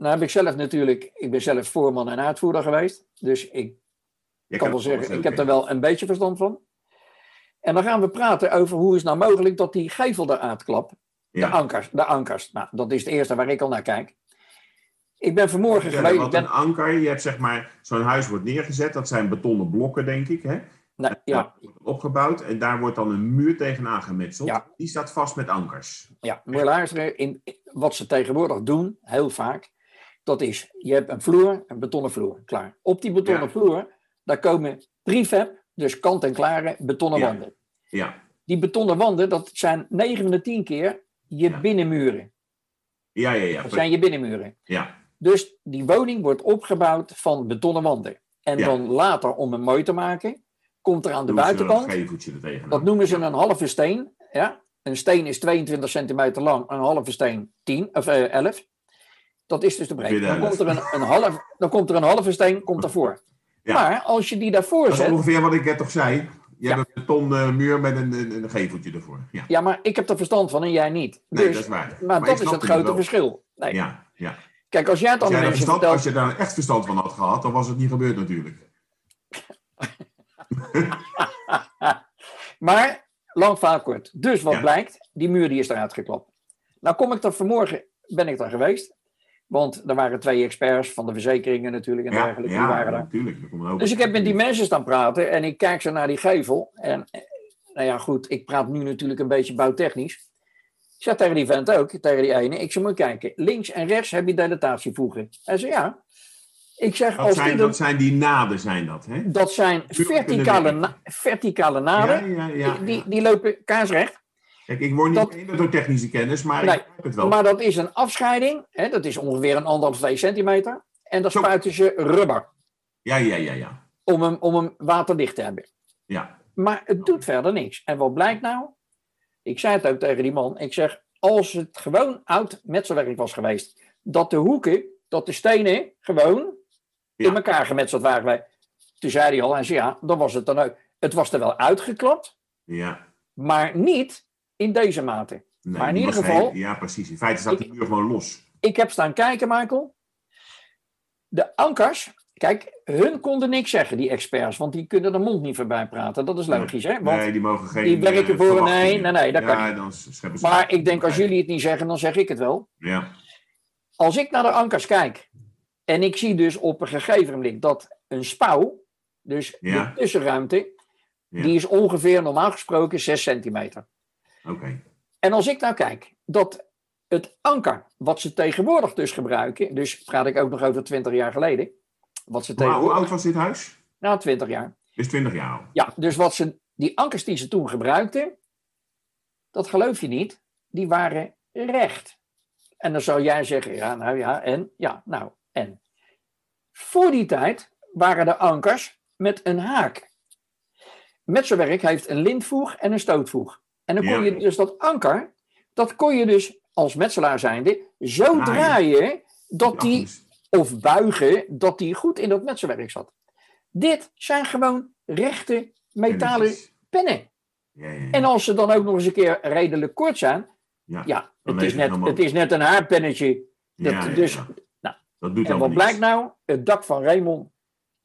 heb ik zelf natuurlijk... Ik ben zelf voorman en uitvoerder geweest. Dus ik kan wel zeggen, ik heb er wel een beetje verstand van. En dan gaan we praten over hoe is nou mogelijk dat die gevel eruit klapt. Ja. De ankers. Nou, dat is het eerste waar ik al naar kijk. Ik ben vanmorgen geweest... Wat een anker, je hebt zeg maar... Zo'n huis wordt neergezet, dat zijn betonnen blokken, denk ik, hè? Nou, ja. Opgebouwd en daar wordt dan een muur tegenaan gemetseld. Ja. Die staat vast met ankers. Ja, moet je luisteren. Wat ze tegenwoordig doen, heel vaak, dat is... Je hebt een vloer, een betonnen vloer, klaar. Op die betonnen vloer, daar komen prefab, dus kant-en-klare betonnen wanden. Ja. Die betonnen wanden, dat zijn 9 van de 10 keer je binnenmuren. Ja. Dat zijn je binnenmuren. Ja. Dus die woning wordt opgebouwd van betonnen wanden. En dan later, om hem mooi te maken, komt er aan de buitenkant. Dat noemen ze een halve steen. Ja? Een steen is 22 centimeter lang, een halve steen 10 of 11. Dat is dus de breedte. Dan komt er een halve steen daarvoor. Ja. Maar als je die daarvoor zet... Dat is ongeveer wat ik net toch zei. Je hebt een beton muur met een geveltje ervoor. Ja. Ja, maar ik heb er verstand van en jij niet. Dus, nee, dat is waar. Maar dat is het grote verschil. Nee. Ja. Kijk, als jij het andere mensen vertelt... Als je daar echt verstand van had gehad, dan was het niet gebeurd natuurlijk. Maar, lang verhaal kort. Dus wat blijkt, die muur die is eruit geklapt. Nou ben ik daar geweest. Want er waren 2 experts van de verzekeringen natuurlijk en dergelijke. Ja, die waren daar. Natuurlijk. Dus ik heb met die mensen staan praten en ik kijk zo naar die gevel. En nou ja, goed, ik praat nu natuurlijk een beetje bouwtechnisch. Ik zei tegen die vent ook, tegen die ene, ik zei, moet kijken, links en rechts heb je dilatatievoegen. Hij zei, ja. Ik zeg, dat zijn die naden, zijn dat, hè? Dat zijn verticale naden, die lopen kaarsrecht. Kijk, ik word niet minder door technische kennis, maar ik heb het wel. Maar dat is een afscheiding, hè? Dat is ongeveer 1,5-2 centimeter. En daar spuiten ze rubber. Ja. Om hem waterdicht te hebben. Ja. Maar het doet verder niks. En wat blijkt nou? Ik zei het ook tegen die man. Ik zeg, als het gewoon oud metselwerk was geweest, dat de hoeken, dat de stenen gewoon in elkaar gemetseld waren. Toen zei hij al, en zei dan was het dan ook. Het was er wel uitgeklapt, maar niet in deze mate. Nee, maar in ieder geval... Ja, precies. In feite staat de muur gewoon los. Ik heb staan kijken, Michael. De ankers, kijk, hun konden niks zeggen, die experts, want die kunnen de mond niet voorbij praten. Dat is logisch, hè? Want die mogen geen... Die werken voor... Nee, dat kan niet. Dan scheppen ze maar ik denk, als jullie het niet zeggen, dan zeg ik het wel. Ja. Als ik naar de ankers kijk, en ik zie dus op een gegeven moment dat een spouw, dus de tussenruimte, die is ongeveer normaal gesproken 6 centimeter. Okay. En als ik nou kijk, dat het anker, wat ze tegenwoordig dus gebruiken, dus praat ik ook nog over 20 jaar geleden. Hoe oud was dit huis? Nou, 20 jaar. Dus 20 jaar al. Ja, dus die ankers die ze toen gebruikten, dat geloof je niet, die waren recht. En dan zou jij zeggen, en. Voor die tijd waren de ankers met een haak. Metselwerk heeft een lintvoeg en een stootvoeg. En dan kon je dus dat anker, dat kon je dus als metselaar zijnde zo draaien dat die, of buigen, dat die goed in dat metselwerk zat. Dit zijn gewoon rechte metalen pennen. Ja. En als ze dan ook nog eens een keer redelijk kort zijn, het is net een haarpennetje Dat, ja, dus, ja. Nou, dat doet en wat niets. Blijkt nou? Het dak van Raymond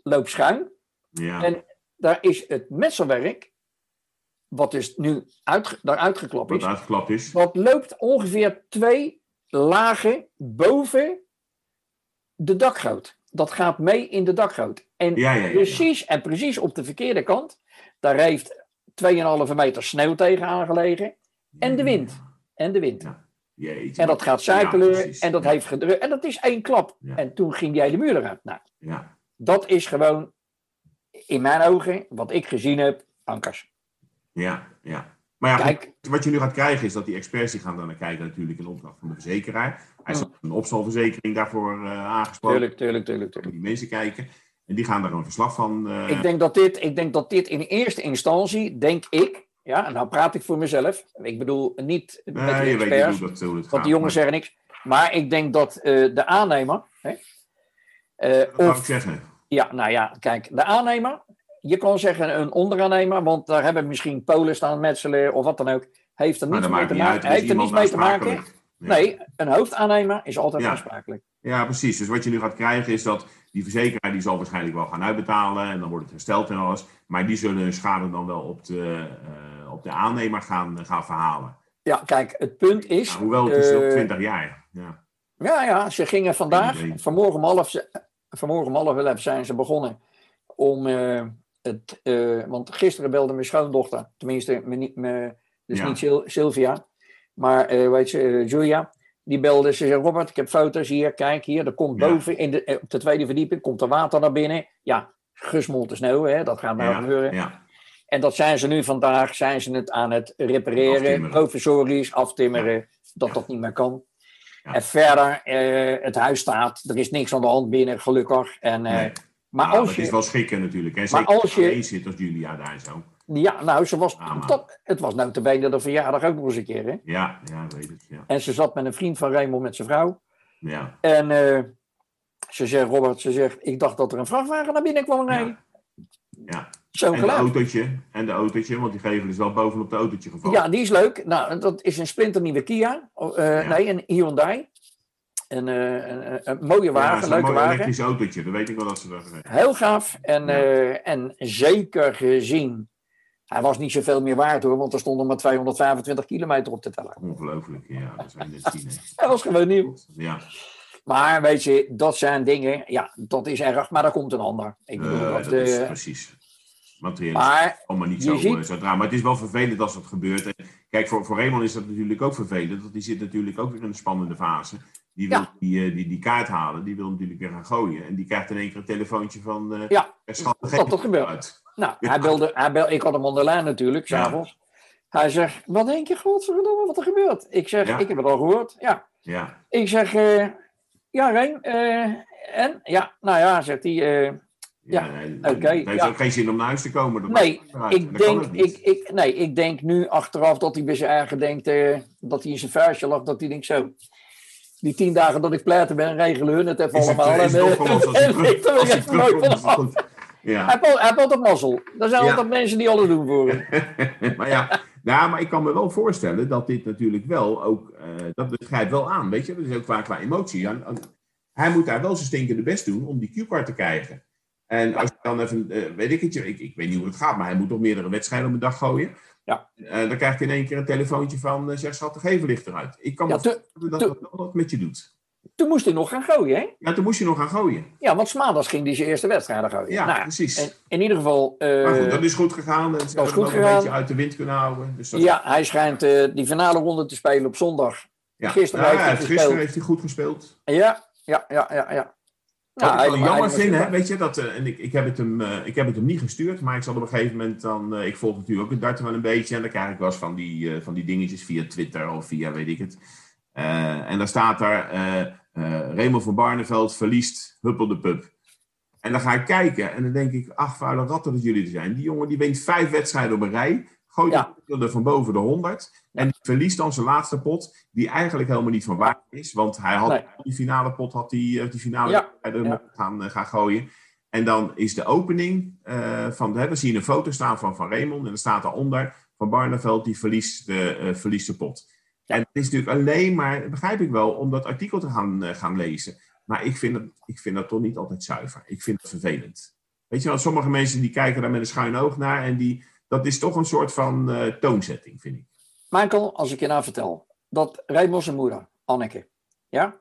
loopt schuin. Ja. En daar is het messelwerk, wat dus nu uitgeklapt is, wat loopt ongeveer 2 lagen boven de dakgoot. Dat gaat mee in de dakgoot. En precies op de verkeerde kant, daar heeft 2,5 meter sneeuw tegenaan gelegen. En de wind. Ja. Jeetje, en dat gaat zijpelen en dat heeft gedrukt. En dat is 1 klap. Ja. En toen ging jij de muur eruit. Nou, ja. Dat is gewoon, in mijn ogen, wat ik gezien heb, ankers. Ja, ja. Maar ja, wat je nu gaat krijgen is dat die experts die gaan dan kijken natuurlijk in opdracht van de verzekeraar. Hij is een opstalverzekering daarvoor aangesproken. Tuurlijk. Die mensen kijken en die gaan daar een verslag van. Ik denk dat dit in eerste instantie, denk ik, ja, en nou praat ik voor mezelf. Ik bedoel niet met de experts, want die jongens zeggen niks. Maar ik denk dat de aannemer... dat mag ik zeggen. Ja, nou ja, kijk, de aannemer... Je kan zeggen een onderaannemer, want daar hebben misschien Polen staan metselen of wat dan ook. Heeft er niets mee te maken. Nee, een hoofdaannemer is altijd aansprakelijk. Ja, precies. Dus wat je nu gaat krijgen is dat die verzekeraar die zal waarschijnlijk wel gaan uitbetalen en dan wordt het hersteld en alles. Maar die zullen hun schade dan wel op de aannemer gaan verhalen. Ja, kijk, het punt is... Nou, hoewel, het is nog 20 jaar. Ja, ze gingen vanmorgen om half 11 zijn ze begonnen om... want gisteren belde mijn schoondochter, tenminste, niet Sylvia, maar Julia, die belde. Ze zei: Robert, ik heb foto's hier, kijk hier, er komt boven op de tweede verdieping komt er water naar binnen. Ja, gesmolten sneeuw, hè, dat gaat nou gebeuren. Ja. En dat zijn ze nu vandaag, het aan het repareren, provisorisch aftimmeren, dat niet meer kan. Ja. En verder, het huis staat, er is niks aan de hand binnen, gelukkig. En... Maar het is wel schikken natuurlijk. Hè? Zeker als je zit als Julia daar zo. Ja, nou, ze was het was notabene de verjaardag ook nog eens een keer. Hè? Ja, weet het. Ja. En ze zat met een vriend van Raymond met zijn vrouw. Ja. En ze zegt, ik dacht dat er een vrachtwagen naar binnen kwam rijden. Ja. Zo'n en geluid. De autootje, want die gevel is wel bovenop de autootje gevallen. Ja, die is leuk. Nou, dat is een splinternieuwe Kia. Nee, een Hyundai. Een mooie wagen, een leuke wagen. Een elektrisch autootje, dat weet ik wel dat ze dat hebben. Heel gaaf en zeker gezien. Hij was niet zoveel meer waard hoor, want er stonden maar 225 kilometer op te tellen. Ongelooflijk, ja. Dat zijn de dat was gewoon nieuw. Ja. Maar weet je, dat zijn dingen, ja, dat is erg, maar daar komt een ander. Ik bedoel dat is precies. Materieel is allemaal niet zo raar. Maar het is wel vervelend als dat gebeurt. En kijk, voor Raymond is dat natuurlijk ook vervelend, want die zit natuurlijk ook weer in een spannende fase. Die wil die kaart halen, die wil natuurlijk weer gaan gooien. En die krijgt in één keer een telefoontje van... dat gebeurt. Nou, hij belde, ik had hem onder lijn natuurlijk, s'avonds. Ja. Hij zegt, wat denk je, godverdomme, wat er gebeurt? Ik zeg, ik heb het al gehoord, Ik zeg, Reem, en? Ja, nou ja, zegt hij... Het heeft ook geen zin om naar huis te komen. Ik denk nu achteraf dat hij bij zijn eigen denkt... dat hij in zijn vuistje lag, dat hij denkt zo... Die 10 dagen dat ik pleiten ben, regelen hun het even allemaal. Hij heeft altijd mazzel. Er zijn altijd mensen die alles doen voor hem. Maar maar ik kan me wel voorstellen dat dit natuurlijk wel ook... dat begrijpt wel aan, weet je. Dat is ook qua emotie. Hij moet daar wel zijn stinkende best doen om die Q-card te krijgen. En als je dan even... ik weet niet hoe het gaat, maar hij moet toch meerdere wedstrijden op een dag gooien... Ja. Dan krijg je in één keer een telefoontje van... zeg, schat, de gevel ligt eruit. Ik kan dat met je doet. Toen moest hij nog gaan gooien, hè? Ja, toen moest je nog gaan gooien. Ja, want 's maandags ging hij zijn eerste wedstrijd gooien. Ja, nou, precies. In ieder geval... maar goed, dat is goed gegaan. En ze hebben hem een beetje uit de wind kunnen houden. Dus dat hij schijnt die finale ronde te spelen op zondag. Ja. Gisteren heeft hij goed gespeeld. Ja. Nou, ik zal het jammer vinden, hè, weet je, dat, en ik heb het hem niet gestuurd, maar ik zal op een gegeven moment dan, ik volg natuurlijk ook het darten wel een beetje, en dan krijg ik wel eens van die dingetjes via Twitter of via weet ik het. En dan staat daar, Raymond van Barneveld verliest Huppel de Pub. En dan ga ik kijken en dan denk ik, ach, vuile ratten dat jullie er zijn. Die jongen die wint 5 wedstrijden op een rij, gooit er van boven de 100 en die verliest dan zijn laatste pot, die eigenlijk helemaal niet van waar is, want hij had die finale pot, die finale gaan gooien. En dan is de opening van, we zien een foto staan van Raymond en er staat daaronder van Barneveld, die verliest de pot. Ja. En dat is natuurlijk alleen maar, begrijp ik wel, om dat artikel te gaan lezen. Maar ik vind dat toch niet altijd zuiver. Ik vind dat vervelend. Weet je wel, sommige mensen die kijken daar met een schuin oog naar. En dat is toch een soort van toonzetting, vind ik. Michael, als ik je nou vertel dat Raymond zijn moeder, Anneke, ja,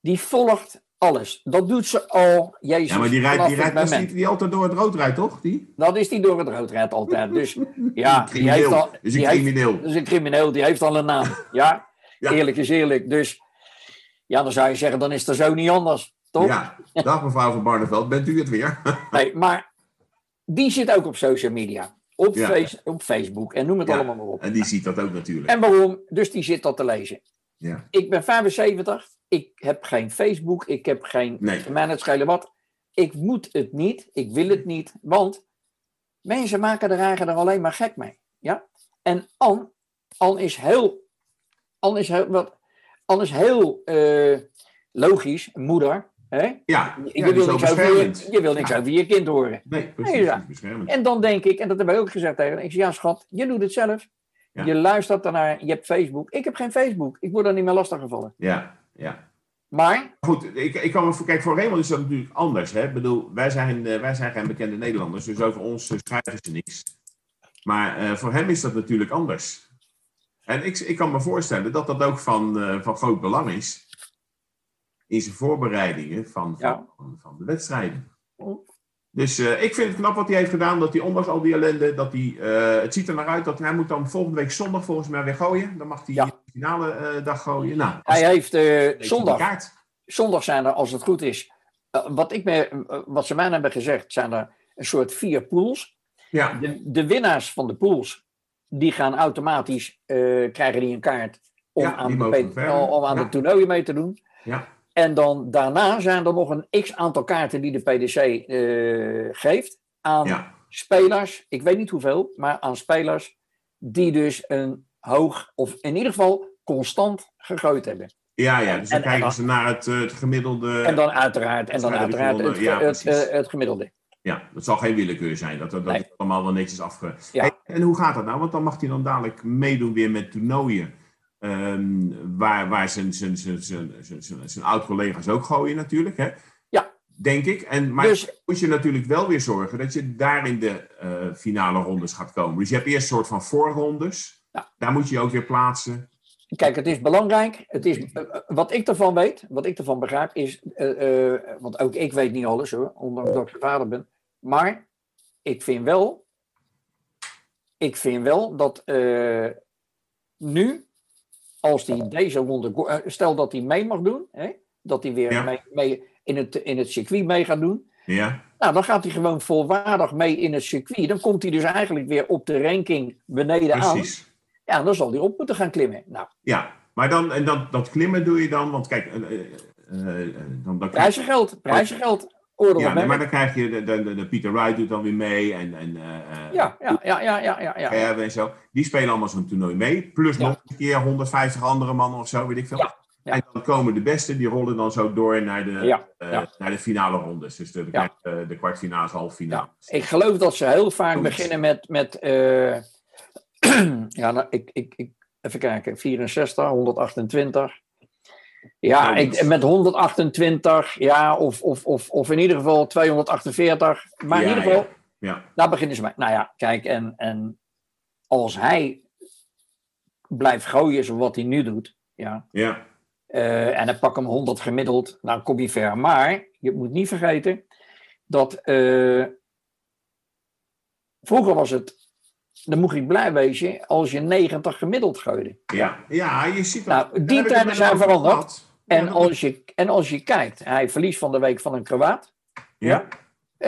die volgt alles. Dat doet ze al, Jezus. Ja, maar die rijdt dat is die altijd door het rood rijdt, toch? Die? Dat is die door het rood rijdt altijd. Dus ja, die heeft al, is een crimineel. Dat is een crimineel, die heeft al een naam. Ja? Ja, eerlijk is eerlijk. Dus ja, dan zou je zeggen, dan is er zo niet anders, toch? Ja, dag mevrouw van Barneveld, bent u het weer? Nee, maar die zit ook op social media. Op Facebook en noem het allemaal maar op. En die ziet dat ook natuurlijk. En waarom? Dus die zit dat te lezen. Ja. Ik ben 75, ik heb geen Facebook, ik heb geen... Mij het schelen wat. Ik moet het niet, ik wil het niet, want mensen maken er alleen maar gek mee. Ja? En Anne is heel logisch, moeder. Hè? Ja, je wil niks over je kind horen. Nee, precies. Nee, ja. En dan denk ik, en dat hebben we ook gezegd tegen. Ik zeg, ja schat, je doet het zelf. Ja. Je luistert daarnaar, je hebt Facebook. Ik heb geen Facebook, ik word daar niet meer lastiggevallen. Ja, ja. Maar... Goed, ik kan me... Kijk, voor Raymond is dat natuurlijk anders. Hè? Ik bedoel, wij zijn geen bekende Nederlanders, dus over ons schrijven ze niks. Maar voor hem is dat natuurlijk anders. En ik kan me voorstellen dat dat ook van groot belang is. In zijn voorbereidingen van de wedstrijden. Dus ik vind het knap wat hij heeft gedaan. Dat hij ondanks al die ellende. Dat hij, het ziet er naar uit dat hij moet dan volgende week zondag volgens mij weer gooien. Dan mag hij de finale dag gooien. Nou, hij heeft zondag. Zondag zijn er, als het goed is. Wat ze mij hebben gezegd. Zijn er een soort 4 pools. Ja. De winnaars van de pools. Die gaan automatisch. Krijgen die een kaart. Om aan het toernooi mee te doen. Ja. En dan daarna zijn er nog een x-aantal kaarten die de PDC geeft aan spelers, ik weet niet hoeveel, maar aan spelers die dus een hoog, of in ieder geval constant gegooid hebben. Ja, ja, dus dan kijken ze naar het gemiddelde... En dan uiteraard het gemiddelde. Ja, dat zal geen willekeur zijn, dat is allemaal wel netjes afge... Ja. Hey, en hoe gaat dat nou? Want dan mag hij dan dadelijk meedoen weer met toernooien. Waar zijn oud-collega's ook gooien natuurlijk, hè? Ja. Denk ik. Maar dus, moet je natuurlijk wel weer zorgen dat je daar in de finale rondes gaat komen. Dus je hebt eerst een soort van voorrondes. Ja. Daar moet je ook weer plaatsen. Kijk, het is belangrijk. Het is, wat ik ervan weet, wat ik ervan begrijp is... want ook ik weet niet alles hoor, ondanks dat ik vader ben. Maar ik vind wel dat nu... Als hij deze ronde... Stel dat hij mee mag doen. Hè? Dat hij weer mee in het circuit mee gaat doen. Ja. Nou, dan gaat hij gewoon volwaardig mee in het circuit. Dan komt hij dus eigenlijk weer op de ranking beneden aan. Ja, dan zal hij op moeten gaan klimmen. Nou. Ja, maar dan... En dat klimmen doe je dan... Want kijk... dan prijzengeld. Ja, maar dan krijg je... De Pieter Wright doet dan weer mee. Ja. En zo. Die spelen allemaal zo'n toernooi mee. Plus nog een keer 150 andere mannen of zo, weet ik veel. Ja, ja. En dan komen de beste, die rollen dan zo door naar de finale rondes. Dus de kwartfinales, halffinales. Ja. Ik geloof dat ze heel vaak beginnen met ja, nou, ik even kijken. 64, 128... Ja, met 128, ja, of in ieder geval 248. Maar in ieder geval, daar beginnen ze mee. Nou ja, kijk, en als hij blijft gooien zoals wat hij nu doet, en dan pak hem 100 gemiddeld, nou kom je ver. Maar je moet niet vergeten dat vroeger was het... Dan moet je blij wezen als je 90 gemiddeld gooide. Ja, je ziet dat. Nou, die tijden zijn veranderd. En als je kijkt, hij verliest van de week van een Kroaat. Ja.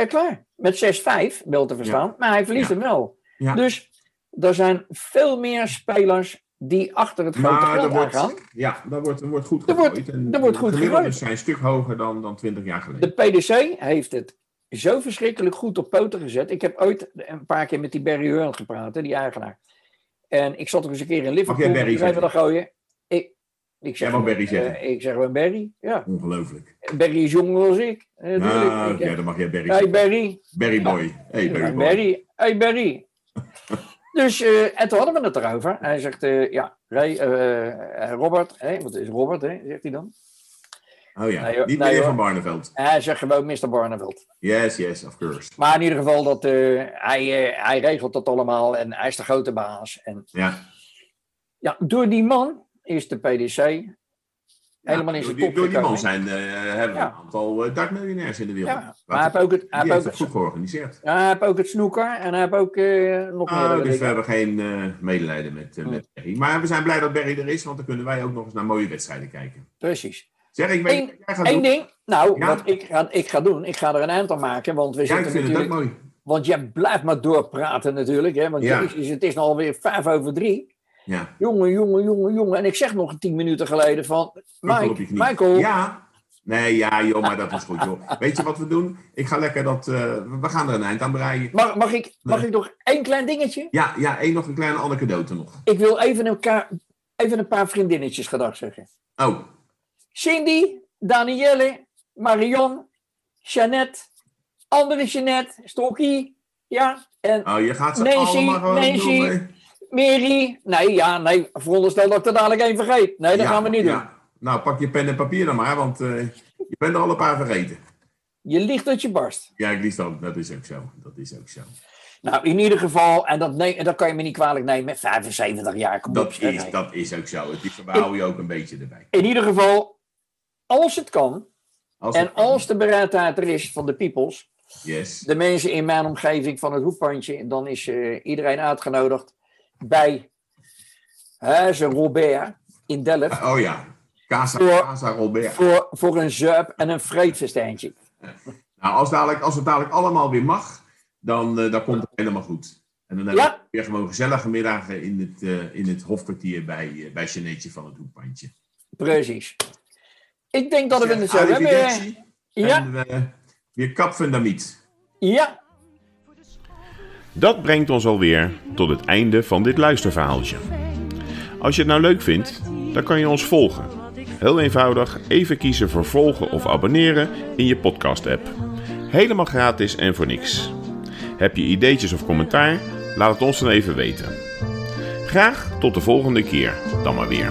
Klaar. Met 6-5, wel te verstaan. Ja. Maar hij verliest hem wel. Ja. Dus er zijn veel meer spelers die achter het grote geld aan gaan. Ja, daar wordt goed gegooid. De gemiddelde zijn een stuk hoger dan 20 jaar geleden. De PDC heeft het zo verschrikkelijk goed op poten gezet. Ik heb ooit een paar keer met die Barry Hearn gepraat, hè, die eigenaar. En ik zat ook eens een keer in Liverpool. Mag jij Barry zeggen? Dan gooien. Ik zeg gewoon Barry zeggen. Ik zeg gewoon Barry, ja. Ongelooflijk. Barry is jonger dan ik. Dan mag jij Barry zeggen. Hey Barry. Barry boy. Hey Barry. Dus, en toen hadden we het erover. Hij zegt, ja, Robert. Wat is Robert, zegt hij dan? Oh ja, nee, niet meer van Barneveld. Hij zegt gewoon Mr. Barneveld. Yes, yes, of course. Maar in ieder geval, dat, hij regelt dat allemaal en hij is de grote baas. En, ja, door die man is de PDC... Helemaal in zijn kop. Door die man zijn, hebben we een aantal dartmiljonairs in de wereld. Ja, maar hij heeft ook het goed georganiseerd. Ja, hij heeft ook het snoeker en hij heeft ook nog meer. Dus we hebben geen medelijden met Berry. Maar we zijn blij dat Berry er is, want dan kunnen wij ook nog eens naar mooie wedstrijden kijken. Precies. Zeg, ik weet wat jij gaat doen. Eén ding, wat ik ga doen, ik ga er een eind aan maken. Want we zitten natuurlijk. Ik vind het ook mooi. Want jij blijft maar doorpraten natuurlijk. Hè, want het is alweer 5:05. Ja. Jongen. En ik zeg nog 10 minuten geleden van... Michael. Ja. Nee, ja, joh, maar dat is goed, joh. Weet je wat we doen? Ik ga lekker dat... we gaan er een eind aan breien. Mag ik nog één klein dingetje? Ja, nog een kleine anekdote nog. Ik wil even een paar vriendinnetjes gedag zeggen. Oh. Cindy, Daniele, Marion, Jeannette, andere Jeannette, Stokkie, en je gaat ze allemaal gewoon doen, hè? Mary, veronderstel dat ik er dadelijk één vergeet. Nee, dat gaan we niet doen. Nou, pak je pen en papier dan maar, want je bent er al een paar vergeten. Je liegt uit je barst. Ja, ik lieg dan, dat is ook zo. Nou, in ieder geval, en dat kan je me niet kwalijk nemen, 75 jaar. Dat is ook zo, daar hou je ook een beetje erbij. In ieder geval, als het kan, als de bereidheid er is van de peoples, de mensen in mijn omgeving van het hoepandje, dan is iedereen uitgenodigd. Bij Huizen Robert in Delft. Oh ja, Casa Robert. Voor een zuip en een vreedfestijntje. Nou, als het dadelijk allemaal weer mag, dan komt het helemaal goed. En dan hebben we weer gewoon gezellige middagen in het hofkwartier bij Jeannetje van het Hoepandje. Precies. Ik denk dat we het zo hebben. Weer kap fundamiet. Ja. Dat brengt ons alweer tot het einde van dit luisterverhaaltje. Als je het nou leuk vindt, dan kan je ons volgen. Heel eenvoudig, even kiezen voor volgen of abonneren in je podcast-app. Helemaal gratis en voor niks. Heb je ideetjes of commentaar? Laat het ons dan even weten. Graag tot de volgende keer, dan maar weer.